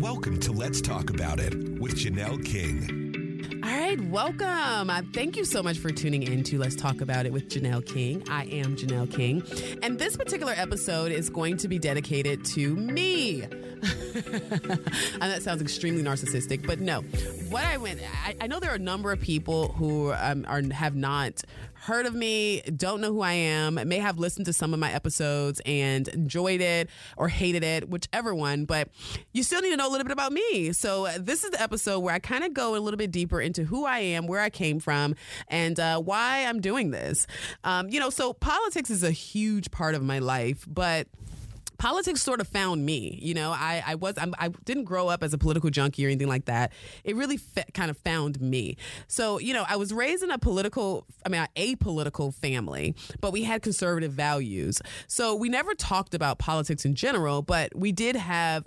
Welcome to Let's Talk About It with Janelle King. All right, welcome. Thank you so much for tuning in to Let's Talk About It with Janelle King. I am Janelle King, and this particular episode is going to be dedicated to me. And that sounds extremely narcissistic, but no. I know there are a number of people who have not heard of me, don't know who I am, may have listened to some of my episodes and enjoyed it or hated it, whichever one, but you still need to know a little bit about me. So this is the episode where I kind of go a little bit deeper into who I am, where I came from, and why I'm doing this. So politics is a huge part of my life, but politics sort of found me. I didn't grow up as a political junkie or anything like that. It really kind of found me. So, I was raised in an apolitical family, but we had conservative values. So we never talked about politics in general, but we did have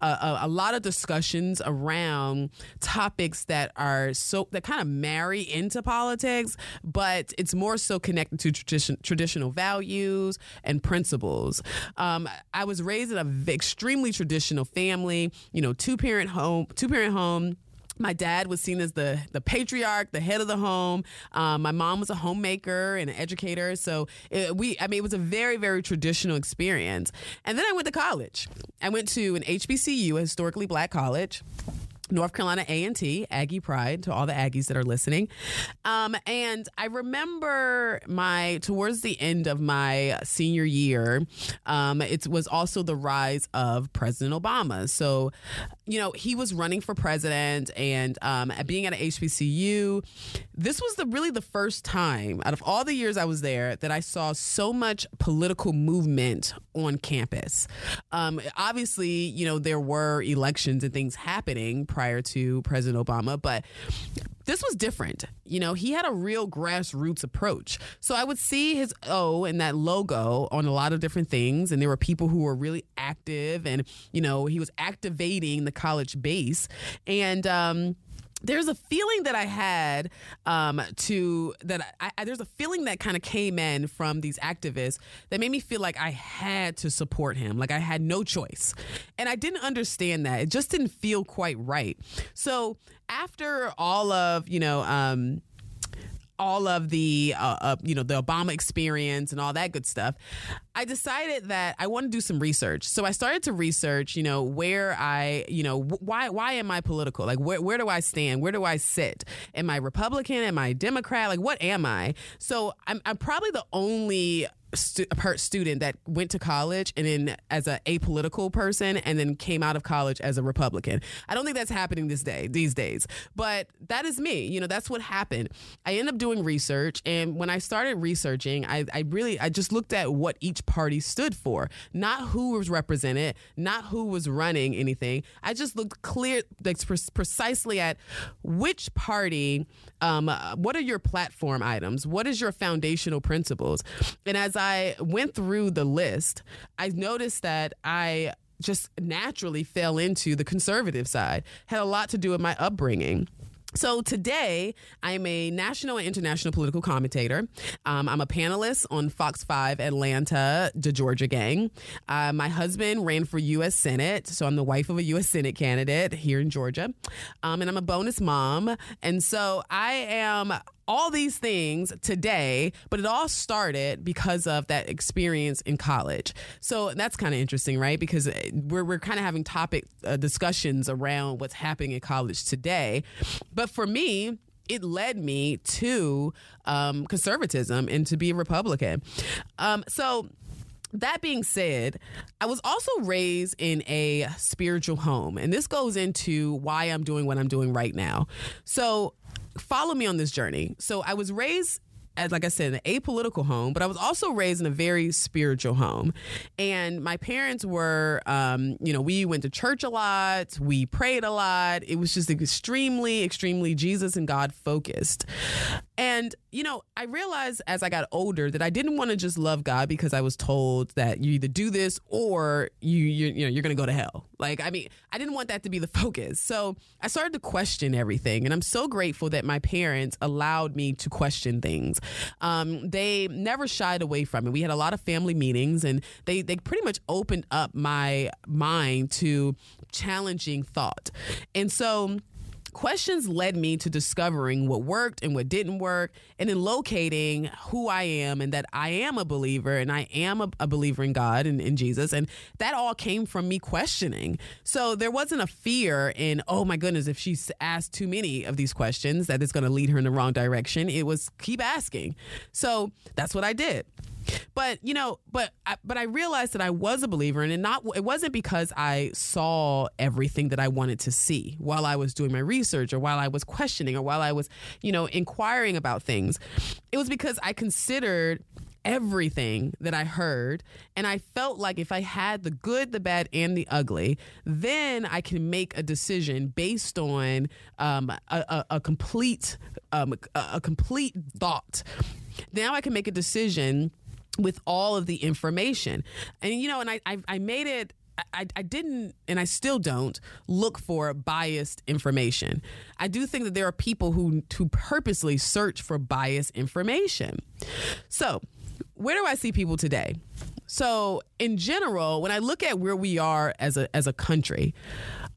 a lot of discussions around topics that are that kind of marry into politics, but it's more so connected to traditional values and principles. I was raised in an extremely traditional family, two-parent home. My dad was seen as the patriarch, the head of the home. My mom was a homemaker and an educator. So it was a very, very traditional experience. And then I went to college. I went to an HBCU, a historically black college. North Carolina A&T, Aggie Pride, to all the Aggies that are listening. And I remember towards the end of my senior year, it was also the rise of President Obama. So, he was running for president, and being at an HBCU, this was really the first time out of all the years I was there that I saw so much political movement on campus. Obviously, there were elections and things happening prior to President Obama, but this was different. He had a real grassroots approach. So I would see his O and that logo on a lot of different things. And there were people who were really active, and, he was activating the college base. And, there's a feeling that I had there's a feeling that kind of came in from these activists that made me feel like I had to support him, like I had no choice. And I didn't understand that. It just didn't feel quite right. So after all of the the Obama experience and all that good stuff, I decided that I want to do some research. So I started to research, where I, why am I political? Like, where do I stand? Where do I sit? Am I Republican? Am I Democrat? Like, what am I? So I'm probably the only student that went to college and then as an apolitical person and then came out of college as a Republican. I don't think that's happening these days, but that is me. That's what happened. I ended up doing research, and when I started researching, I just looked at what each party stood for, not who was represented, not who was running anything. I just looked precisely at which party, what are your platform items? What is your foundational principles? And as I went through the list, I noticed that I just naturally fell into the conservative side. Had a lot to do with my upbringing. So today, I'm a national and international political commentator. I'm a panelist on Fox 5 Atlanta, the Georgia gang. My husband ran for U.S. Senate, so I'm the wife of a U.S. Senate candidate here in Georgia. And I'm a bonus mom. And so I am all these things today, but it all started because of that experience in college. So that's kind of interesting, right? Because we're kind of having topic discussions around what's happening in college today. But for me, it led me to conservatism and to be a Republican. So that being said, I was also raised in a spiritual home, and this goes into why I'm doing what I'm doing right now. So follow me on this journey. So I was raised, as like I said, in an apolitical home, but I was also raised in a very spiritual home. And my parents were, we went to church a lot. We prayed a lot. It was just extremely, extremely Jesus and God focused. And, I realized as I got older that I didn't want to just love God because I was told that you either do this or you're going to go to hell. I didn't want that to be the focus. So I started to question everything. And I'm so grateful that my parents allowed me to question things. They never shied away from it. We had a lot of family meetings, and they pretty much opened up my mind to challenging thought. And so questions led me to discovering what worked and what didn't work, and in locating who I am and that I am a believer and I am a believer in God and in Jesus. And that all came from me questioning. So there wasn't a fear in, oh my goodness, if she's asked too many of these questions, that it's going to lead her in the wrong direction. It was keep asking. So that's what I did. But I realized that I was a believer, and it wasn't because I saw everything that I wanted to see while I was doing my research or while I was questioning or while I was, inquiring about things. It was because I considered everything that I heard, and I felt like if I had the good, the bad, and the ugly, then I can make a decision based on a complete thought. Now I can make a decision with all of the information. And, I made it, I didn't, and I still don't, look for biased information. I do think that there are people who purposely search for biased information. So where do I see people today? So in general, when I look at where we are as a country,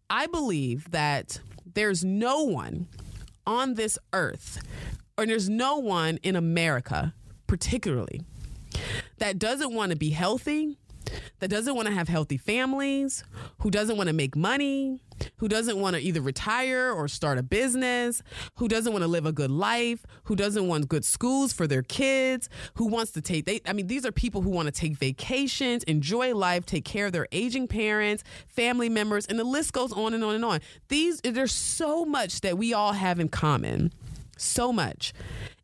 I believe that there's no one on this earth, or there's no one in America particularly, that doesn't want to be healthy, that doesn't want to have healthy families, who doesn't want to make money, who doesn't want to either retire or start a business, who doesn't want to live a good life, who doesn't want good schools for their kids, who wants to these are people who want to take vacations, enjoy life, take care of their aging parents, family members, and the list goes on and on and on. There's so much that we all have in common. So much.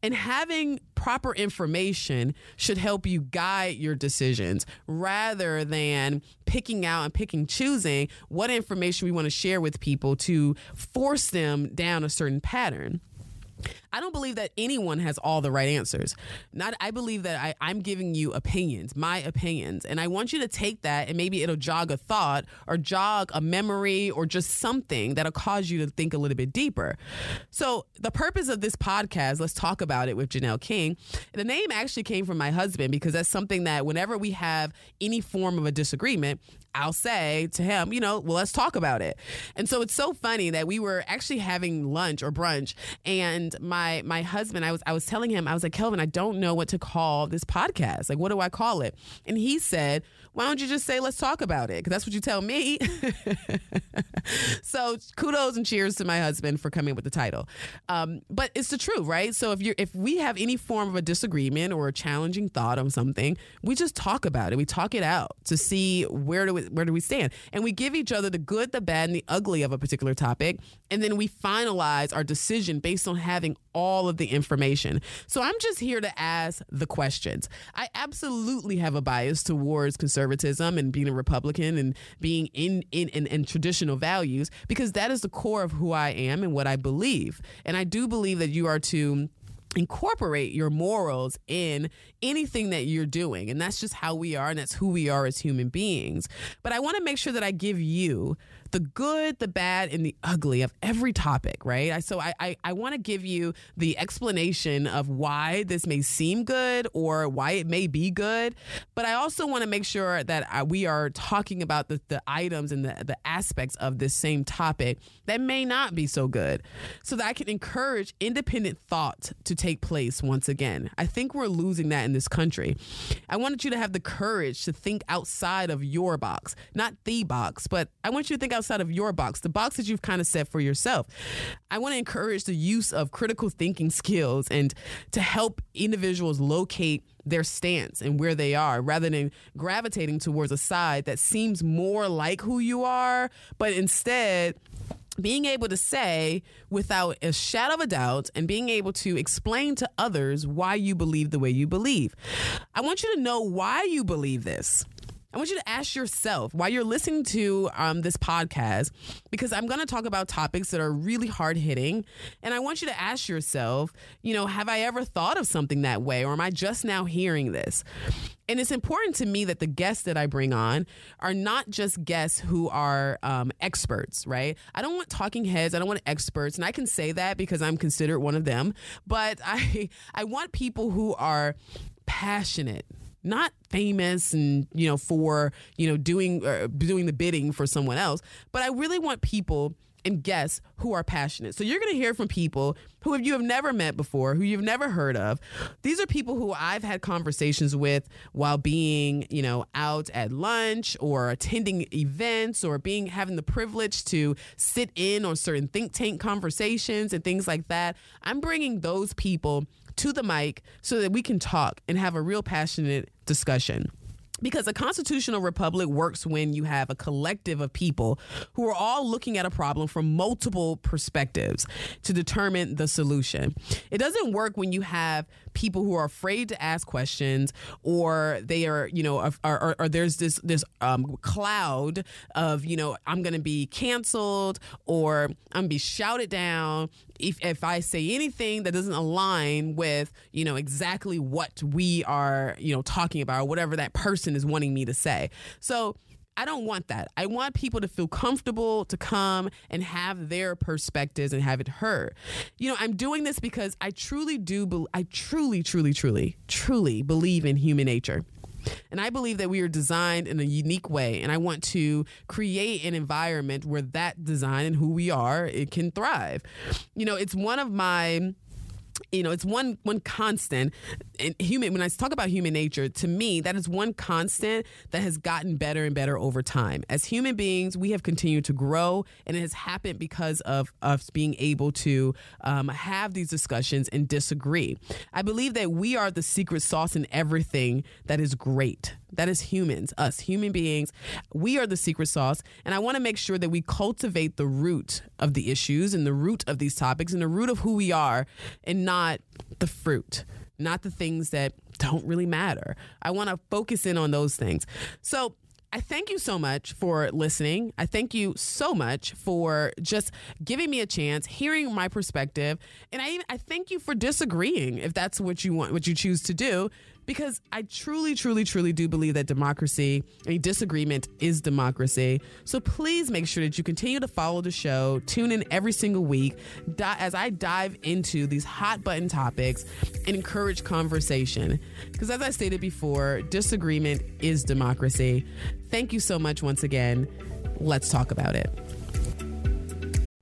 And having proper information should help you guide your decisions rather than picking out and choosing what information we want to share with people to force them down a certain pattern. I don't believe that anyone has all the right answers. I believe that I'm giving you opinions, my opinions, and I want you to take that and maybe it'll jog a thought or jog a memory or just something that'll cause you to think a little bit deeper. So the purpose of this podcast, Let's Talk About It with Janelle King, the name actually came from my husband because that's something that whenever we have any form of a disagreement, I'll say to him, well, let's talk about it. And so it's so funny that we were actually having lunch or brunch, and my husband, I was telling him, I was like, Kelvin, I don't know what to call this podcast. Like, what do I call it? And he said, why don't you just say, let's talk about it? Because that's what you tell me. So kudos and cheers to my husband for coming up with the title. But it's the truth, right? So if we have any form of a disagreement or a challenging thought on something, we just talk about it. We talk it out to see where do we stand? And we give each other the good, the bad, and the ugly of a particular topic. And then we finalize our decision based on having all of the information. So I'm just here to ask the questions. I absolutely have a bias towards conservatism and being a Republican and being in traditional values, because that is the core of who I am and what I believe. And I do believe that you are to incorporate your morals in anything that you're doing. And that's just how we are. And that's who we are as human beings. But I want to make sure that I give you the good, the bad, and the ugly of every topic, right? So I want to give you the explanation of why this may seem good or why it may be good, but I also want to make sure that we are talking about the items and the aspects of this same topic that may not be so good, so that I can encourage independent thought to take place once again. I think we're losing that in this country. I wanted you to have the courage to think outside of your box, not the box, but I want you to think outside of your box, the box that you've kind of set for yourself. I want to encourage the use of critical thinking skills and to help individuals locate their stance and where they are, rather than gravitating towards a side that seems more like who you are, but instead being able to say without a shadow of a doubt and being able to explain to others why you believe the way you believe. I want you to know why you believe this. I want you to ask yourself while you're listening to this podcast, because I'm going to talk about topics that are really hard hitting. And I want you to ask yourself, you know, have I ever thought of something that way? Or am I just now hearing this? And it's important to me that the guests that I bring on are not just guests who are experts, right? I don't want talking heads. I don't want experts. And I can say that because I'm considered one of them. But I want people who are passionate, not famous and, you know, for, you know, doing the bidding for someone else. But I really want people and guests who are passionate. So you're going to hear from people who you have never met before, who you've never heard of. These are people who I've had conversations with while being, you know, out at lunch or attending events or having the privilege to sit in on certain think tank conversations and things like that. I'm bringing those people to the mic so that we can talk and have a real passionate discussion. Because a constitutional republic works when you have a collective of people who are all looking at a problem from multiple perspectives to determine the solution. It doesn't work when you have people who are afraid to ask questions, or they are, you know, or there's this cloud of, you know, I'm going to be canceled, or I'm going to be shouted down if I say anything that doesn't align with, you know, exactly what we are, you know, talking about, or whatever that person is wanting me to say. So I don't want that. I want people to feel comfortable to come and have their perspectives and have it heard. You know, I'm doing this because I truly believe in human nature. And I believe that we are designed in a unique way. And I want to create an environment where that design and who we are, it can thrive. You know, it's one of my... You know, it's one constant in human. When I talk about human nature, to me, that is one constant that has gotten better and better over time. As human beings, we have continued to grow, and it has happened because of us being able to have these discussions and disagree. I believe that we are the secret sauce in everything that is great. That is humans, us human beings. We are the secret sauce. And I want to make sure that we cultivate the root of the issues and the root of these topics and the root of who we are, and not the fruit, not the things that don't really matter. I want to focus in on those things. So I thank you so much for listening. I thank you so much for just giving me a chance, hearing my perspective. And I thank you for disagreeing if that's what you want, what you choose to do, because I truly do believe that democracy, I mean, disagreement is democracy. So please make sure that you continue to follow the show, tune in every single week as I dive into these hot button topics and encourage conversation. Because as I stated before, disagreement is democracy. Thank you so much once again. Let's talk about it.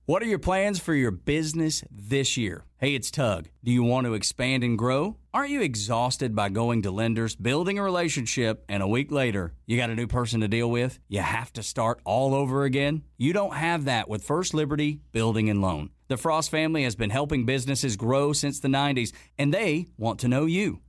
What are your plans for your business this year? Hey, it's Tug. Do you want to expand and grow? Aren't you exhausted by going to lenders, building a relationship, and a week later, you got a new person to deal with? You have to start all over again? You don't have that with First Liberty Building and Loan. The Frost family has been helping businesses grow since the 90s, and they want to know you.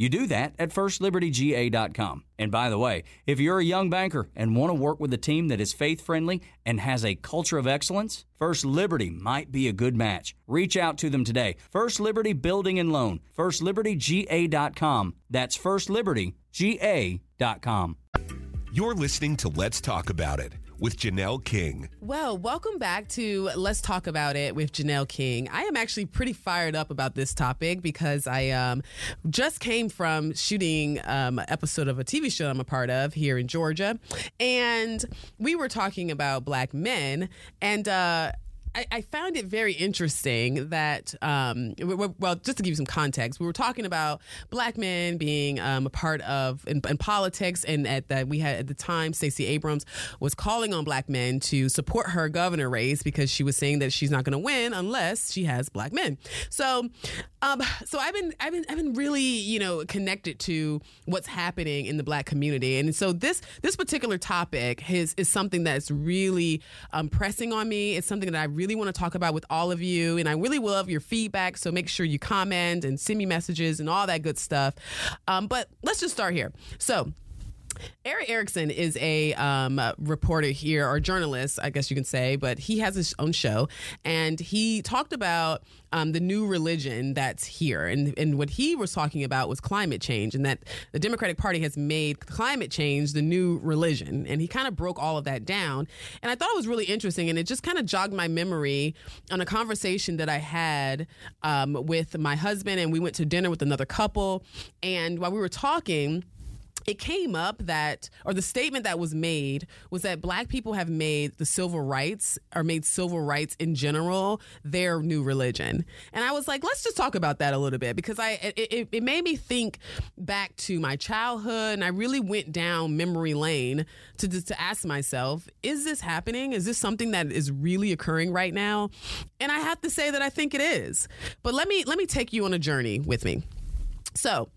You do that at FirstLibertyGA.com. And by the way, if you're a young banker and want to work with a team that is faith-friendly and has a culture of excellence, First Liberty might be a good match. Reach out to them today. First Liberty Building and Loan, FirstLibertyGA.com. That's FirstLibertyGA.com. You're listening to Let's Talk About It with Janelle King. Well, welcome back to Let's Talk About It with Janelle King. I am actually pretty fired up about this topic because I just came from shooting an episode of a TV show I'm a part of here in Georgia. And we were talking about black men, and I found it very interesting that, well, just to give you some context, we were talking about black men being a part of in politics, and at the time, Stacey Abrams was calling on black men to support her governor race because she was saying that she's not going to win unless she has black men. So I've been really, connected to what's happening in the black community, and so this particular topic is something that's really pressing on me. It's something that I really want to talk about with all of you, and I really love your feedback, so make sure you comment and send me messages and all that good stuff. But let's just start here. So Erick Erickson is a reporter here, or journalist, I guess you can say, but he has his own show, and he talked about the new religion that's here. And what he was talking about was climate change, and that the Democratic Party has made climate change the new religion. And he kind of broke all of that down. And I thought it was really interesting, and it just kind of jogged my memory on a conversation that I had with my husband, and we went to dinner with another couple. And while we were talking, it came up the statement that was made was that black people have made civil rights in general their new religion. And I was like, let's just talk about that a little bit, because it made me think back to my childhood, and I really went down memory lane to ask myself, is this happening? Is this something that is really occurring right now? And I have to say that I think it is. But let me take you on a journey with me. So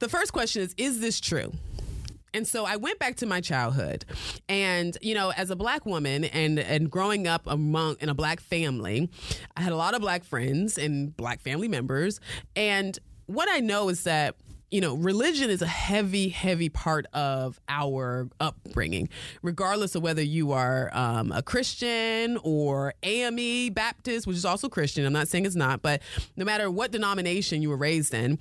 the first question is this true? And so I went back to my childhood, and, as a black woman and growing up in a black family, I had a lot of black friends and black family members. And what I know is that, religion is a heavy, heavy part of our upbringing, regardless of whether you are a Christian or AME Baptist, which is also Christian. I'm not saying it's not, but no matter what denomination you were raised in,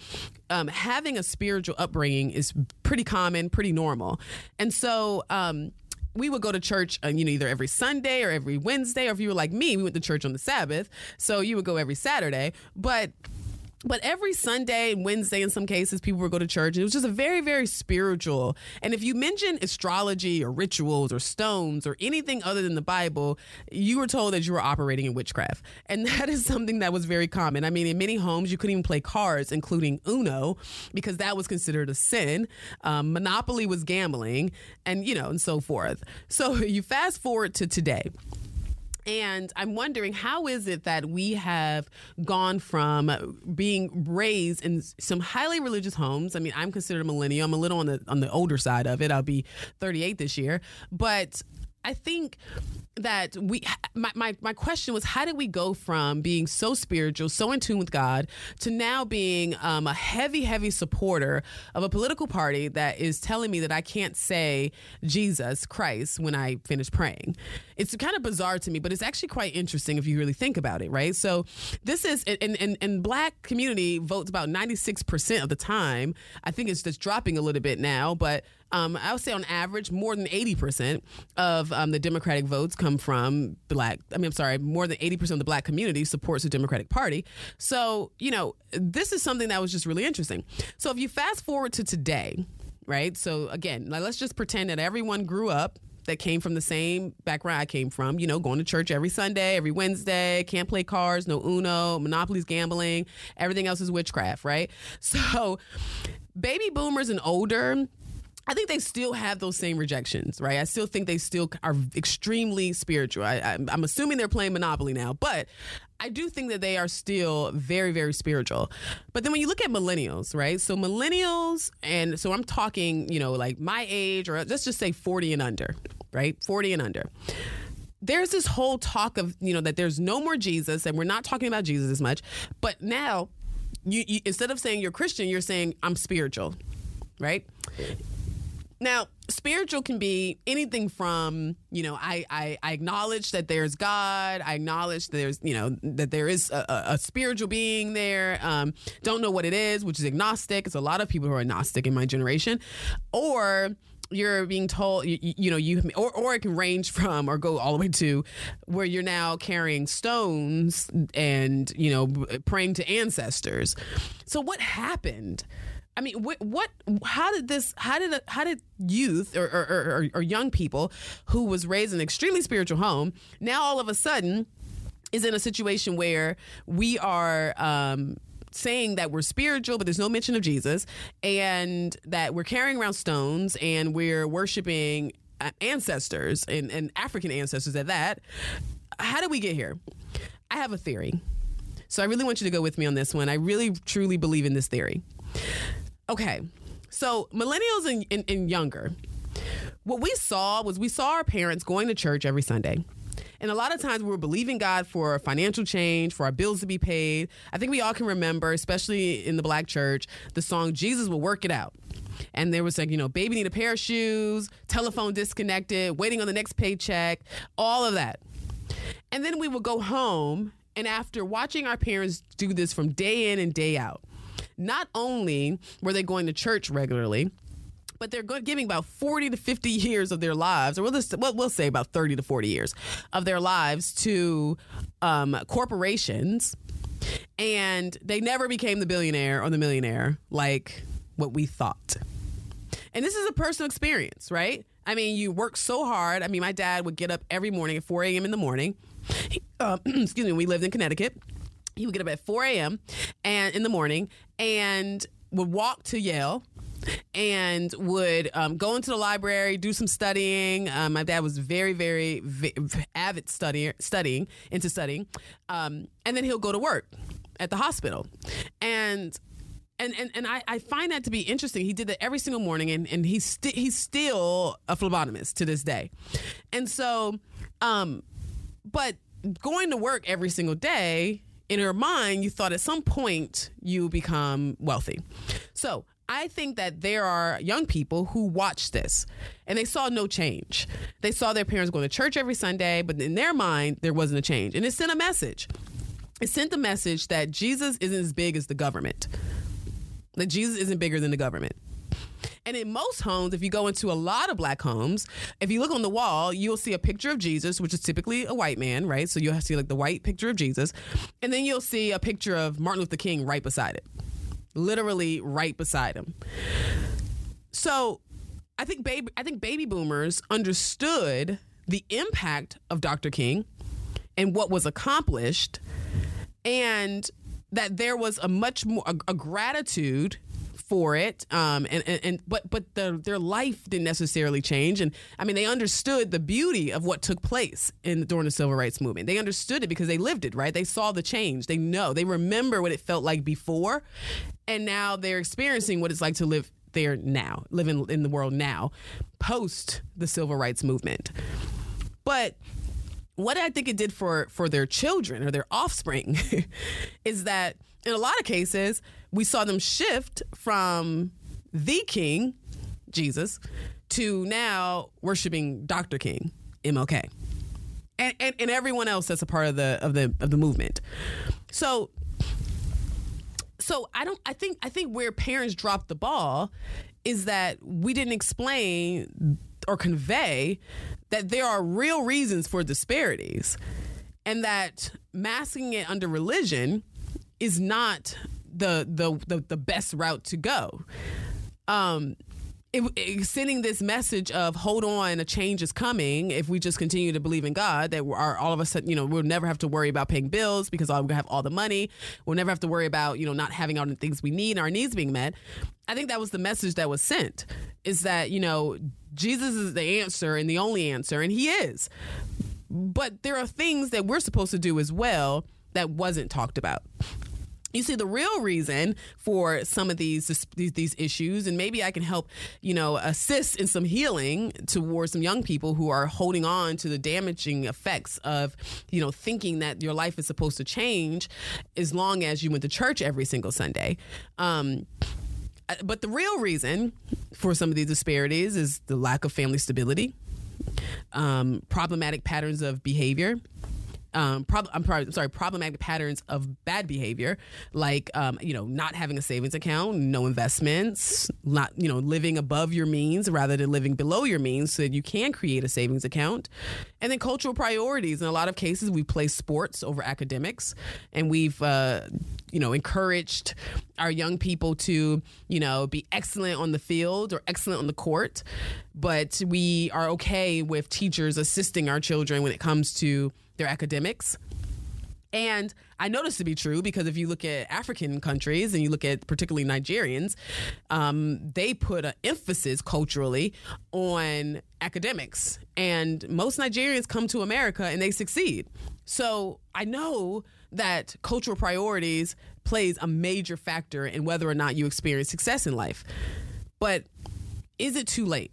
having a spiritual upbringing is pretty common, pretty normal. And so we would go to church, either every Sunday or every Wednesday, or if you were like me, we went to church on the Sabbath. So you would go every Saturday. But every Sunday and Wednesday, in some cases, people would go to church. And it was just a very, very spiritual. And if you mentioned astrology or rituals or stones or anything other than the Bible, you were told that you were operating in witchcraft. And that is something that was very common. I mean, in many homes, you couldn't even play cards, including Uno, because that was considered a sin. Monopoly was gambling, and, and so forth. So you fast forward to today. And I'm wondering, how is it that we have gone from being raised in some highly religious homes? I mean, I'm considered a millennial. I'm a little on the older side of it. I'll be 38 this year. But I think that my question was, how did we go from being so spiritual, so in tune with God, to now being a heavy, heavy supporter of a political party that is telling me that I can't say Jesus Christ when I finish praying? It's kind of bizarre to me, but it's actually quite interesting if you really think about it, right? So this is, in black community votes about 96% of the time. I think it's just dropping a little bit now, but I would say on average, more than 80% of the Democratic votes come from black. I mean, I'm sorry, more than 80% of the black community supports the Democratic Party. So, this is something that was just really interesting. So if you fast forward to today, right? So again, let's just pretend that everyone grew up that came from the same background I came from, going to church every Sunday, every Wednesday, can't play cards, no Uno, Monopoly's gambling, everything else is witchcraft, right? So baby boomers and older, I think they still have those same rejections, right? I still think they still are extremely spiritual. I'm assuming they're playing Monopoly now, but I do think that they are still very, very spiritual. But then when you look at millennials, right? So millennials, and so I'm talking, like my age, or let's just say 40 and under, right? 40 and under. There's this whole talk of, that there's no more Jesus, and we're not talking about Jesus as much, but now you instead of saying you're Christian, you're saying I'm spiritual, right? Now, spiritual can be anything from, you know, I acknowledge that there's God. I acknowledge there's, you know, that there is a spiritual being there. Don't know what it is, which is agnostic. It's a lot of people who are agnostic in my generation. Or you're being told, you know, it can range from or go all the way to where you're now carrying stones and, you know, praying to ancestors. So what happened? I mean, how did youth or young people who was raised in an extremely spiritual home now all of a sudden is in a situation where we are saying that we're spiritual, but there's no mention of Jesus, and that we're carrying around stones and we're worshiping ancestors and African ancestors at that. How did we get here? I have a theory. So I really want you to go with me on this one. I really, truly believe in this theory. Okay, so millennials and younger, what we saw was our parents going to church every Sunday. And a lot of times we were believing God for financial change, for our bills to be paid. I think we all can remember, especially in the black church, the song, Jesus Will Work It Out. And there was like, you know, baby need a pair of shoes, telephone disconnected, waiting on the next paycheck, all of that. And then we would go home, and after watching our parents do this from day in and day out, not only were they going to church regularly, but they're giving about 40 to 50 years of their lives, or we'll say about 30 to 40 years of their lives to corporations, and they never became the billionaire or the millionaire like what we thought. And this is a personal experience, right? I mean, you work so hard. I mean, my dad would get up every morning at 4 a.m. in the morning. Excuse me, we lived in Connecticut. He would get up at 4 a.m. and in the morning and would walk to Yale and would go into the library, do some studying. My dad was very, very, very avid studying. And then he'll go to work at the hospital. And I find that to be interesting. He did that every single morning, and he's still a phlebotomist to this day. And so, but going to work every single day, in her mind, you thought at some point you become wealthy. So I think that there are young people who watch this and they saw no change. They saw their parents going to church every Sunday, but in their mind, there wasn't a change. And it sent a message. It sent the message that Jesus isn't as big as the government, that Jesus isn't bigger than the government. And in most homes, if you go into a lot of black homes, if you look on the wall, you'll see a picture of Jesus, which is typically a white man, right? So you'll see like the white picture of Jesus. And then you'll see a picture of Martin Luther King right beside it, literally right beside him. So I think baby boomers understood the impact of Dr. King and what was accomplished, and that there was a much more a gratitude for it, but their life didn't necessarily change. And I mean, they understood the beauty of what took place during the Civil Rights Movement. They understood it because they lived it, right? They saw the change. They know, they remember what it felt like before, and now they're experiencing what it's like to live there now, live in the world now, post the Civil Rights Movement. But what I think it did for their children or their offspring is that in a lot of cases, we saw them shift from the King, Jesus, to now worshiping Dr. King, MLK, and everyone else that's a part of the movement. So I think where parents dropped the ball is that we didn't explain or convey that there are real reasons for disparities, and that masking it under religion is not the best route to go. Sending this message of hold on, a change is coming. If we just continue to believe in God, that all of a sudden, you know, we'll never have to worry about paying bills because we'll have all the money. We'll never have to worry about, you know, not having all the things we need, our needs being met. I think that was the message that was sent, is that, you know, Jesus is the answer and the only answer, and he is. But there are things that we're supposed to do as well that wasn't talked about. You see, the real reason for some of these issues, and maybe I can help, assist in some healing towards some young people who are holding on to the damaging effects of, thinking that your life is supposed to change as long as you went to church every single Sunday. But the real reason for some of these disparities is the lack of family stability, problematic patterns of behavior. Problematic patterns of bad behavior, like, not having a savings account, no investments, not, living above your means rather than living below your means so that you can create a savings account. And then cultural priorities. In a lot of cases, we play sports over academics, and we've, encouraged our young people to, be excellent on the field or excellent on the court. But we are okay with teachers assisting our children when it comes to their academics. And I know this to be true because if you look at African countries and you look at particularly Nigerians, they put an emphasis culturally on academics. And most Nigerians come to America and they succeed. So I know that cultural priorities plays a major factor in whether or not you experience success in life. But is it too late?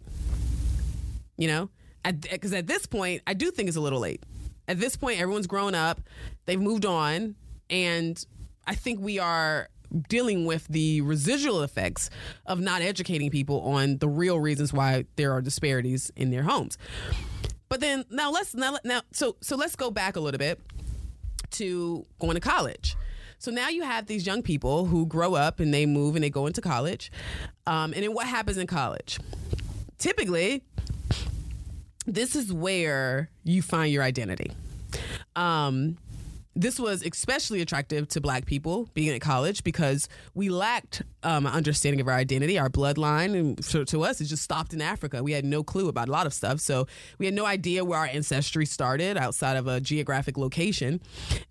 Because at this point, I do think it's a little late. At this point, everyone's grown up, they've moved on, and I think we are dealing with the residual effects of not educating people on the real reasons why there are disparities in their homes. But then now let's go back a little bit to going to college. So now you have these young people who grow up and they move and they go into college. And then what happens in college? Typically, this is where you find your identity. This was especially attractive to Black people being at college because we lacked an understanding of our identity, our bloodline. And to us, it just stopped in Africa. We had no clue about a lot of stuff. So we had no idea where our ancestry started outside of a geographic location.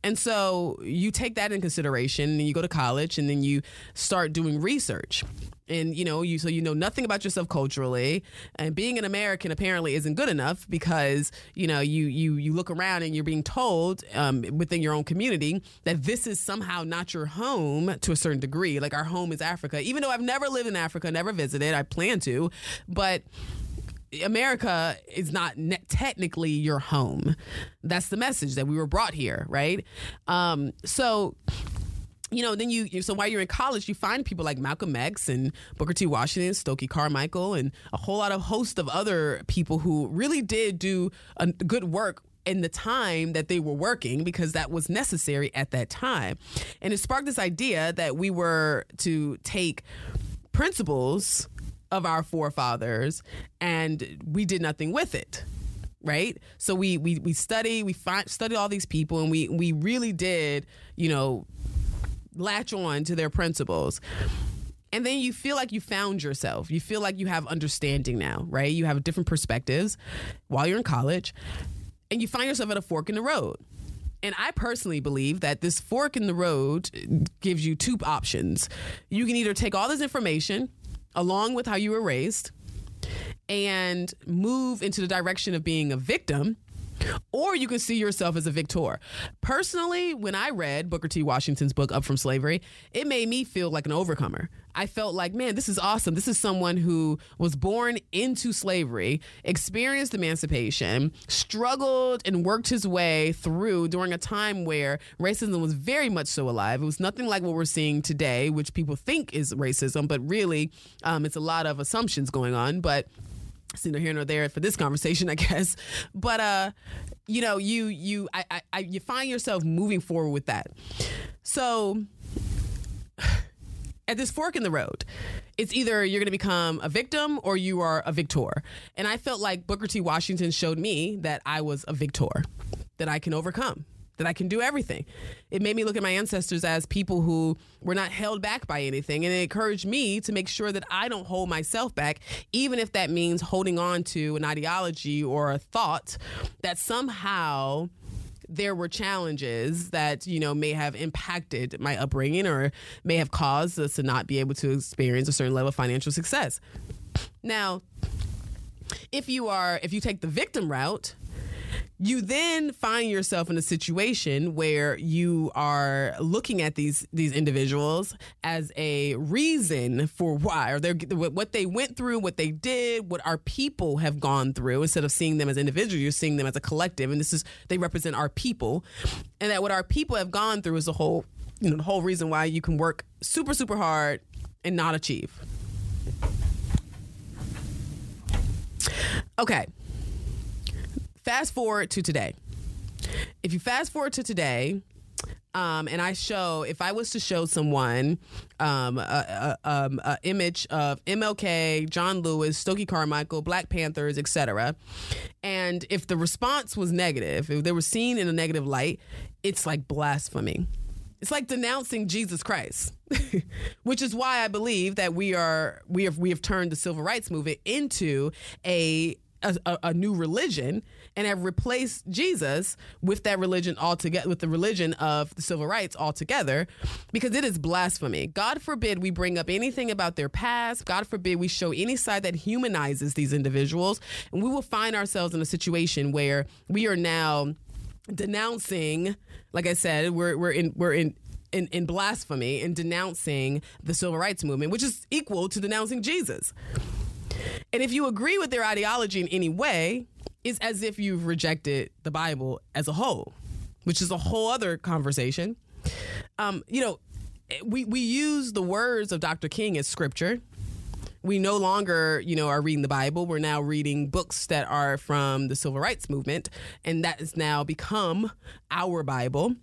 And so you take that in consideration and you go to college and then you start doing research. And, you know nothing about yourself culturally, and being an American apparently isn't good enough because, you look around and you're being told within your own community that this is somehow not your home to a certain degree. Like our home is Africa, even though I've never lived in Africa, never visited. I plan to, but America is not technically your home. That's the message that we were brought here. Right. So while you're in college, you find people like Malcolm X and Booker T. Washington, Stokely Carmichael, and a whole lot of host of other people who really did do a good work in the time that they were working because that was necessary at that time. And it sparked this idea that we were to take principles of our forefathers and we did nothing with it. Right. So we studied all these people and we really did, latch on to their principles. And then you feel like you found yourself. You feel like you have understanding now, right? You have different perspectives while you're in college and you find yourself at a fork in the road. And I personally believe that this fork in the road gives you two options. You can either take all this information along with how you were raised and move into the direction of being a victim, or you can see yourself as a victor. Personally, when I read Booker T. Washington's book, Up From Slavery, it made me feel like an overcomer. I felt like, man, this is awesome. This is someone who was born into slavery, experienced emancipation, struggled and worked his way through during a time where racism was very much so alive. It was nothing like what we're seeing today, which people think is racism, but really it's a lot of assumptions going on. But it's neither here nor there for this conversation, I guess. But, you find yourself moving forward with that. So at this fork in the road, it's either you're going to become a victim or you are a victor. And I felt like Booker T. Washington showed me that I was a victor, that I can overcome, that I can do everything. It made me look at my ancestors as people who were not held back by anything. And it encouraged me to make sure that I don't hold myself back, even if that means holding on to an ideology or a thought that somehow there were challenges that, may have impacted my upbringing or may have caused us to not be able to experience a certain level of financial success. Now, if you take the victim route, You then find yourself in a situation where you are looking at these individuals as a reason for why, or what they went through, what they did, what our people have gone through. Instead of seeing them as individuals, you're seeing them as a collective, and they represent our people, and that what our people have gone through is the whole reason why you can work super, super hard and not achieve. Okay. Fast forward to today. If you fast forward to today, and if I was to show someone an image of MLK, John Lewis, Stokely Carmichael, Black Panthers, etc., and if the response was negative, if they were seen in a negative light, it's like blasphemy. It's like denouncing Jesus Christ, which is why I believe that we have turned the civil rights movement into a new religion, and have replaced Jesus with that religion altogether, with the religion of the civil rights altogether, because it is blasphemy. God forbid we bring up anything about their past. God forbid we show any side that humanizes these individuals, and we will find ourselves in a situation where we are now denouncing. Like I said, we're in blasphemy and denouncing the civil rights movement, which is equal to denouncing Jesus. And if you agree with their ideology in any way, it's as if you've rejected the Bible as a whole, which is a whole other conversation. We use the words of Dr. King as scripture. We no longer, are reading the Bible. We're now reading books that are from the civil rights movement, and that has now become our Bible.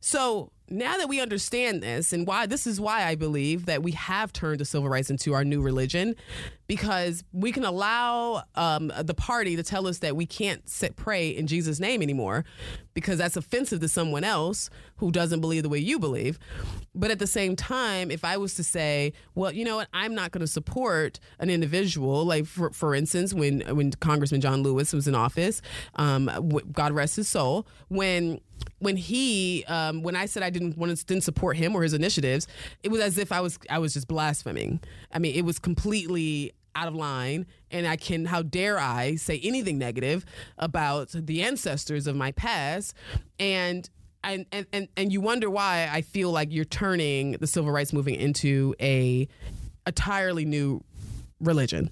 So now that we understand this, and why this is why I believe that we have turned the civil rights into our new religion, because we can allow the party to tell us that we can't pray in Jesus' name anymore, because that's offensive to someone else who doesn't believe the way you believe. But at the same time, if I was to say, well, you know what, I'm not going to support an individual, like for instance, when Congressman John Lewis was in office, God rest his soul, when I said I didn't support him or his initiatives, it was as if I was just blaspheming. I mean, it was completely out of line, and how dare I say anything negative about the ancestors of my past? And you wonder why I feel like you're turning the civil rights movement into a entirely new religion.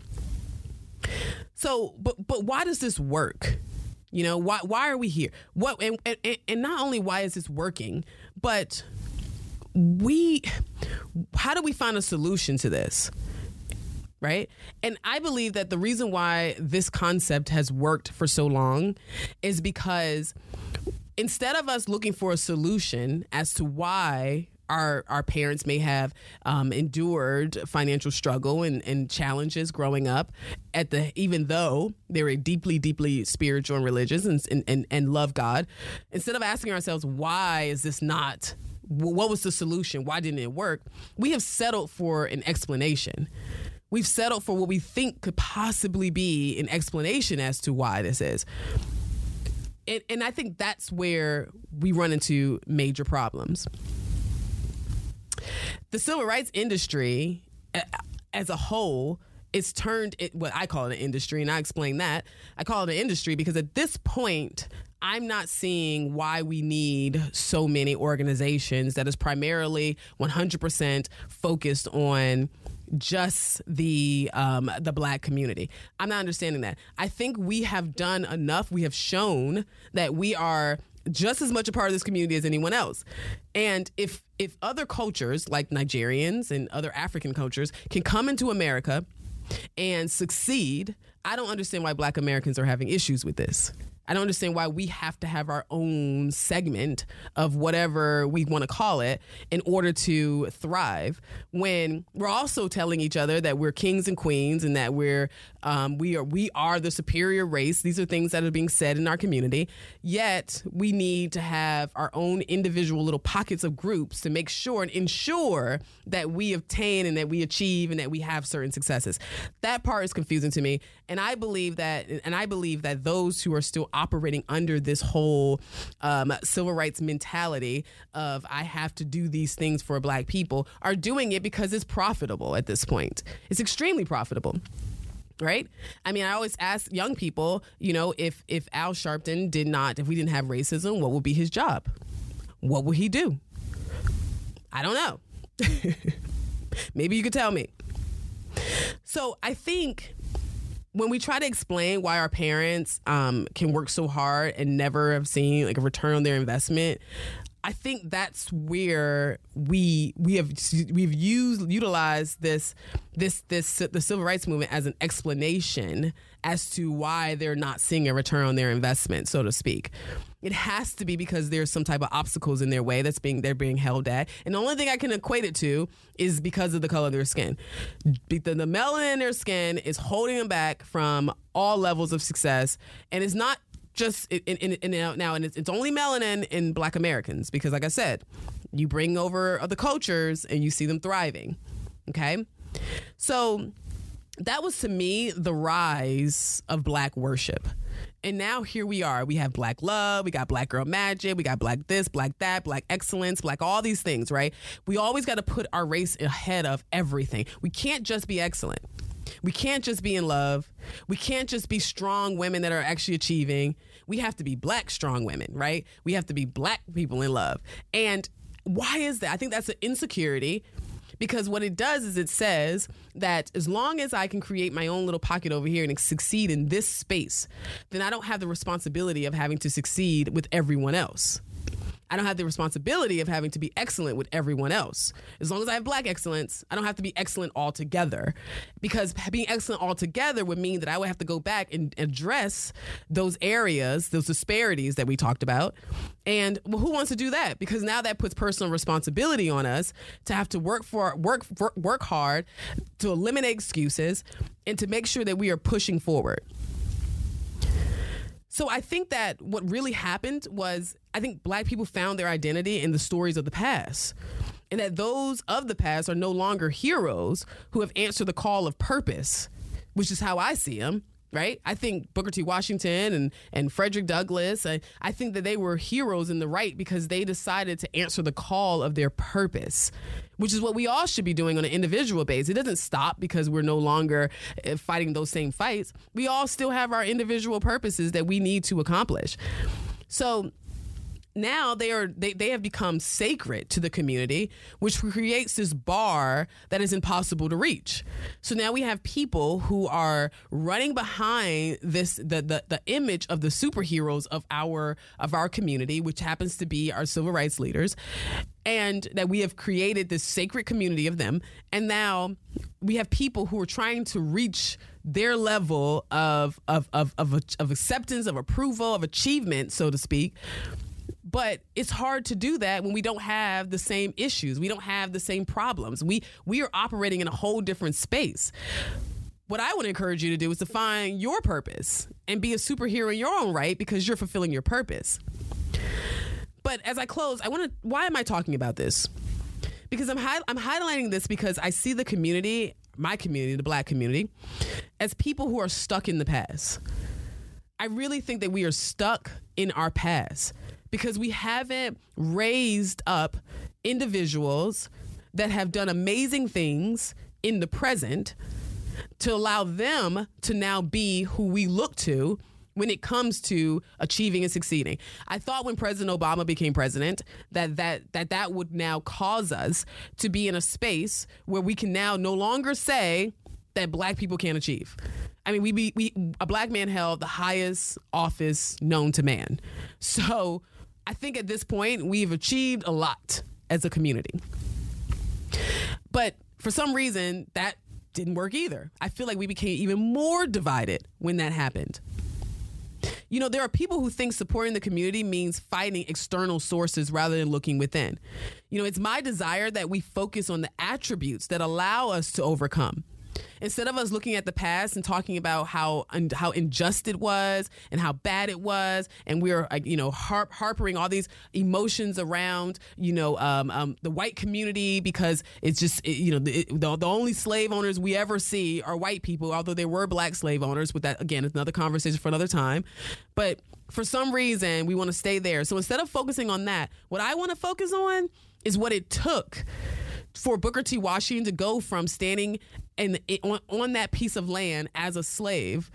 So, but why does this work? Why are we here? What and not only why is this working, but how do we find a solution to this? Right? And I believe that the reason why this concept has worked for so long is because instead of us looking for a solution as to why our parents may have endured financial struggle and challenges growing up, even though they were deeply, deeply spiritual and religious and love God. Instead of asking ourselves, what was the solution? Why didn't it work? We have settled for an explanation. We've settled for what we think could possibly be an explanation as to why this is. And I think that's where we run into major problems. The civil rights industry as a whole is turned what I call an industry, and I explain that. I call it an industry because at this point, I'm not seeing why we need so many organizations that is primarily 100% focused on just the Black community. I'm not understanding that. I think we have done enough. We have shown that we are just as much a part of this community as anyone else. And if other cultures like Nigerians and other African cultures can come into America and succeed, I don't understand why Black Americans are having issues with this. I don't understand why we have to have our own segment of whatever we want to call it in order to thrive, when we're also telling each other that we're kings and queens and that we are the superior race. These are things that are being said in our community, yet we need to have our own individual little pockets of groups to make sure and ensure that we obtain and that we achieve and that we have certain successes. That part is confusing to me, and I believe that those who are still operating under this whole civil rights mentality of I have to do these things for Black people are doing it because it's profitable at this point. It's extremely profitable. Right? I mean, I always ask young people, you know, if Al Sharpton did not, if we didn't have racism, what would be his job? What would he do? I don't know. Maybe you could tell me. So I think when we try to explain why our parents can work so hard and never have seen like a return on their investment, I think that's where we've utilized this the civil rights movement as an explanation as to why they're not seeing a return on their investment, so to speak. It has to be because there's some type of obstacles in their way that's they're being held at. And the only thing I can equate it to is because of the color of their skin. The melanin in their skin is holding them back from all levels of success, and it's not just and it's only melanin in Black Americans, because like I said, you bring over other cultures and you see them thriving. Okay, so that was to me the rise of Black worship, and now here we are. We have Black love, we got Black girl magic, we got Black this, Black that, Black excellence, Black all these things. Right? We always got to put our race ahead of everything. We can't just be excellent. We can't just be in love. We can't just be strong women that are actually achieving. We have to be Black strong women, right? We have to be Black people in love. And why is that? I think that's an insecurity, because what it does is it says that as long as I can create my own little pocket over here and succeed in this space, then I don't have the responsibility of having to succeed with everyone else. I don't have the responsibility of having to be excellent with everyone else. As long as I have Black excellence, I don't have to be excellent altogether, because being excellent altogether would mean that I would have to go back and address those areas, those disparities that we talked about. And well, who wants to do that? Because now that puts personal responsibility on us to have to work hard, to eliminate excuses, and to make sure that we are pushing forward. So I think that what really happened was, I think Black people found their identity in the stories of the past, and that those of the past are no longer heroes who have answered the call of purpose, which is how I see them. Right? I think Booker T. Washington and Frederick Douglass, I think that they were heroes in the right because they decided to answer the call of their purpose, which is what we all should be doing on an individual basis. It doesn't stop because we're no longer fighting those same fights. We all still have our individual purposes that we need to accomplish. So now they have become sacred to the community, which creates this bar that is impossible to reach. So now we have people who are running behind this the image of the superheroes of our community, which happens to be our civil rights leaders, and that we have created this sacred community of them. And now we have people who are trying to reach their level of acceptance, of approval, of achievement, so to speak. But it's hard to do that when we don't have the same issues. We don't have the same problems. We are operating in a whole different space. What I would encourage you to do is to find your purpose and be a superhero in your own right, because you're fulfilling your purpose. But as I close, why am I talking about this? Because I'm highlighting this because I see the community, my community, the Black community, as people who are stuck in the past. I really think that we are stuck in our past, because we haven't raised up individuals that have done amazing things in the present to allow them to now be who we look to when it comes to achieving and succeeding. I thought when President Obama became president that would now cause us to be in a space where we can now no longer say that Black people can't achieve. I mean, a Black man held the highest office known to man. So I think at this point, we've achieved a lot as a community. But for some reason, that didn't work either. I feel like we became even more divided when that happened. You know, there are people who think supporting the community means fighting external sources rather than looking within. You know, it's my desire that we focus on the attributes that allow us to overcome. Instead of us looking at the past and talking about how unjust it was and how bad it was, and we're harboring all these emotions around the white community, because it's just the only slave owners we ever see are white people, although there were Black slave owners. But that, again, is another conversation for another time. But for some reason we want to stay there. So instead of focusing on that, what I want to focus on is what it took for Booker T. Washington to go from standing on that piece of land as a slave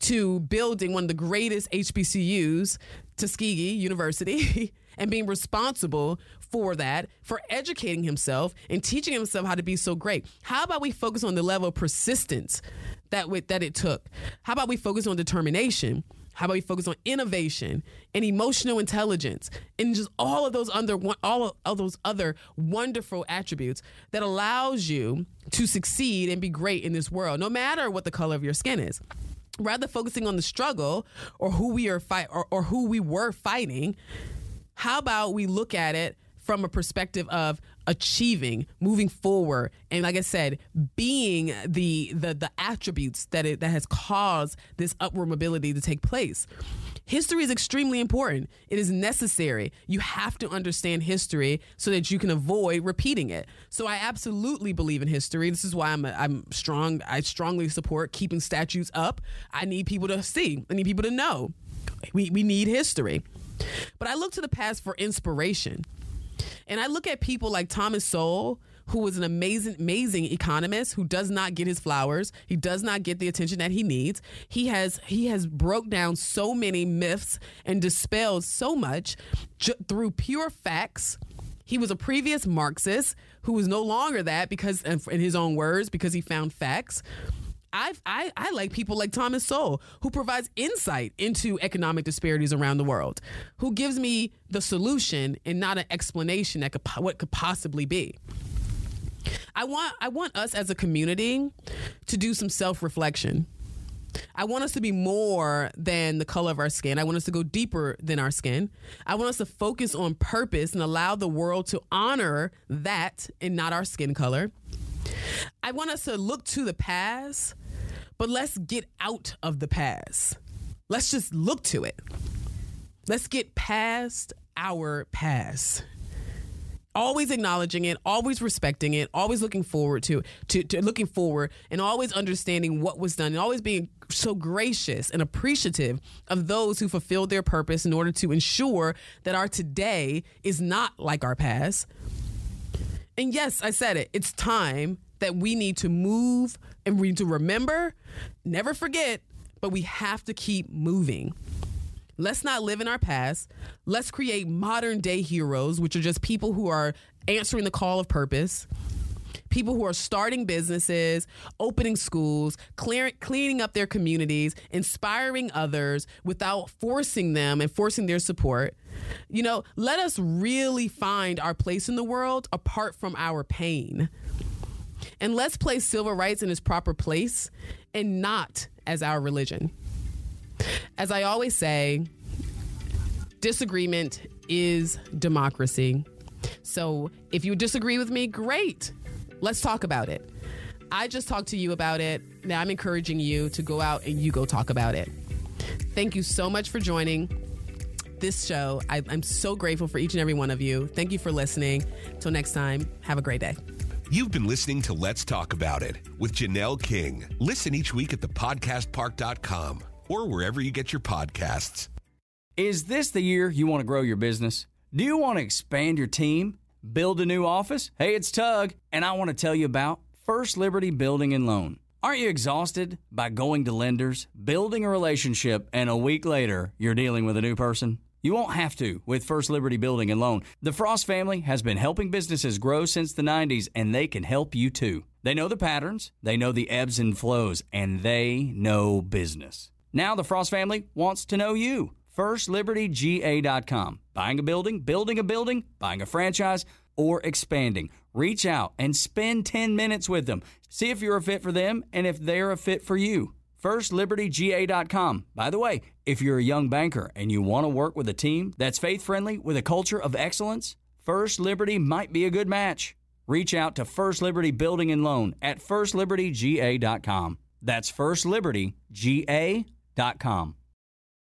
to building one of the greatest HBCUs, Tuskegee University, and being responsible for that, for educating himself and teaching himself how to be so great. How about we focus on the level of persistence that it took? How about we focus on determination? How about we focus on innovation and emotional intelligence and just all of those other wonderful attributes that allows you to succeed and be great in this world, no matter what the color of your skin is? Rather focusing on the struggle or who we were fighting, how about we look at it from a perspective of achieving, moving forward, and like I said, being the attributes that has caused this upward mobility to take place. History is extremely important. It is necessary. You have to understand history so that you can avoid repeating it. So I absolutely believe in history. This is why I strongly support keeping statues up. I need people to see. I need people to know. We need history. But I look to the past for inspiration. And I look at people like Thomas Sowell, who was an amazing economist who does not get his flowers. He does not get the attention that he needs. He has broke down so many myths and dispelled so much through pure facts. He was a previous Marxist who was no longer that because, in his own words, because he found facts. I like people like Thomas Sowell, who provides insight into economic disparities around the world, who gives me the solution and not an explanation that what could possibly be. I want us as a community to do some self-reflection. I want us to be more than the color of our skin. I want us to go deeper than our skin. I want us to focus on purpose and allow the world to honor that and not our skin color. I want us to look to the past, but let's get out of the past. Let's just look to it. Let's get past our past. Always acknowledging it, always respecting it, always looking forward to looking forward, and always understanding what was done, and always being so gracious and appreciative of those who fulfilled their purpose in order to ensure that our today is not like our past. And yes, I said it. It's time that we need to move and we need to remember, never forget, but we have to keep moving. Let's not live in our past. Let's create modern day heroes, which are just people who are answering the call of purpose. People who are starting businesses, opening schools, cleaning up their communities, inspiring others without forcing them and forcing their support. You know, let us really find our place in the world apart from our pain. And let's place civil rights in its proper place and not as our religion. As I always say, disagreement is democracy. So if you disagree with me, great. Let's talk about it. I just talked to you about it. Now I'm encouraging you to go out and you go talk about it. Thank you so much for joining this show. I'm so grateful for each and every one of you. Thank you for listening. Till next time, have a great day. You've been listening to Let's Talk About It with Janelle King. Listen each week at thepodcastpark.com or wherever you get your podcasts. Is this the year you want to grow your business? Do you want to expand your team? Build a new office? Hey, it's Tug, and I want to tell you about First Liberty Building and Loan. Aren't you exhausted by going to lenders, building a relationship, and a week later, you're dealing with a new person? You won't have to with First Liberty Building and Loan. The Frost family has been helping businesses grow since the 90s, and they can help you too. They know the patterns, they know the ebbs and flows, and they know business. Now the Frost family wants to know you. FirstLibertyGA.com. Buying a building, building a building, buying a franchise, or expanding. Reach out and spend 10 minutes with them. See if you're a fit for them and if they're a fit for you. FirstLibertyGA.com. By the way, if you're a young banker and you want to work with a team that's faith-friendly with a culture of excellence, First Liberty might be a good match. Reach out to First Liberty Building and Loan at FirstLibertyGA.com. That's FirstLibertyGA.com.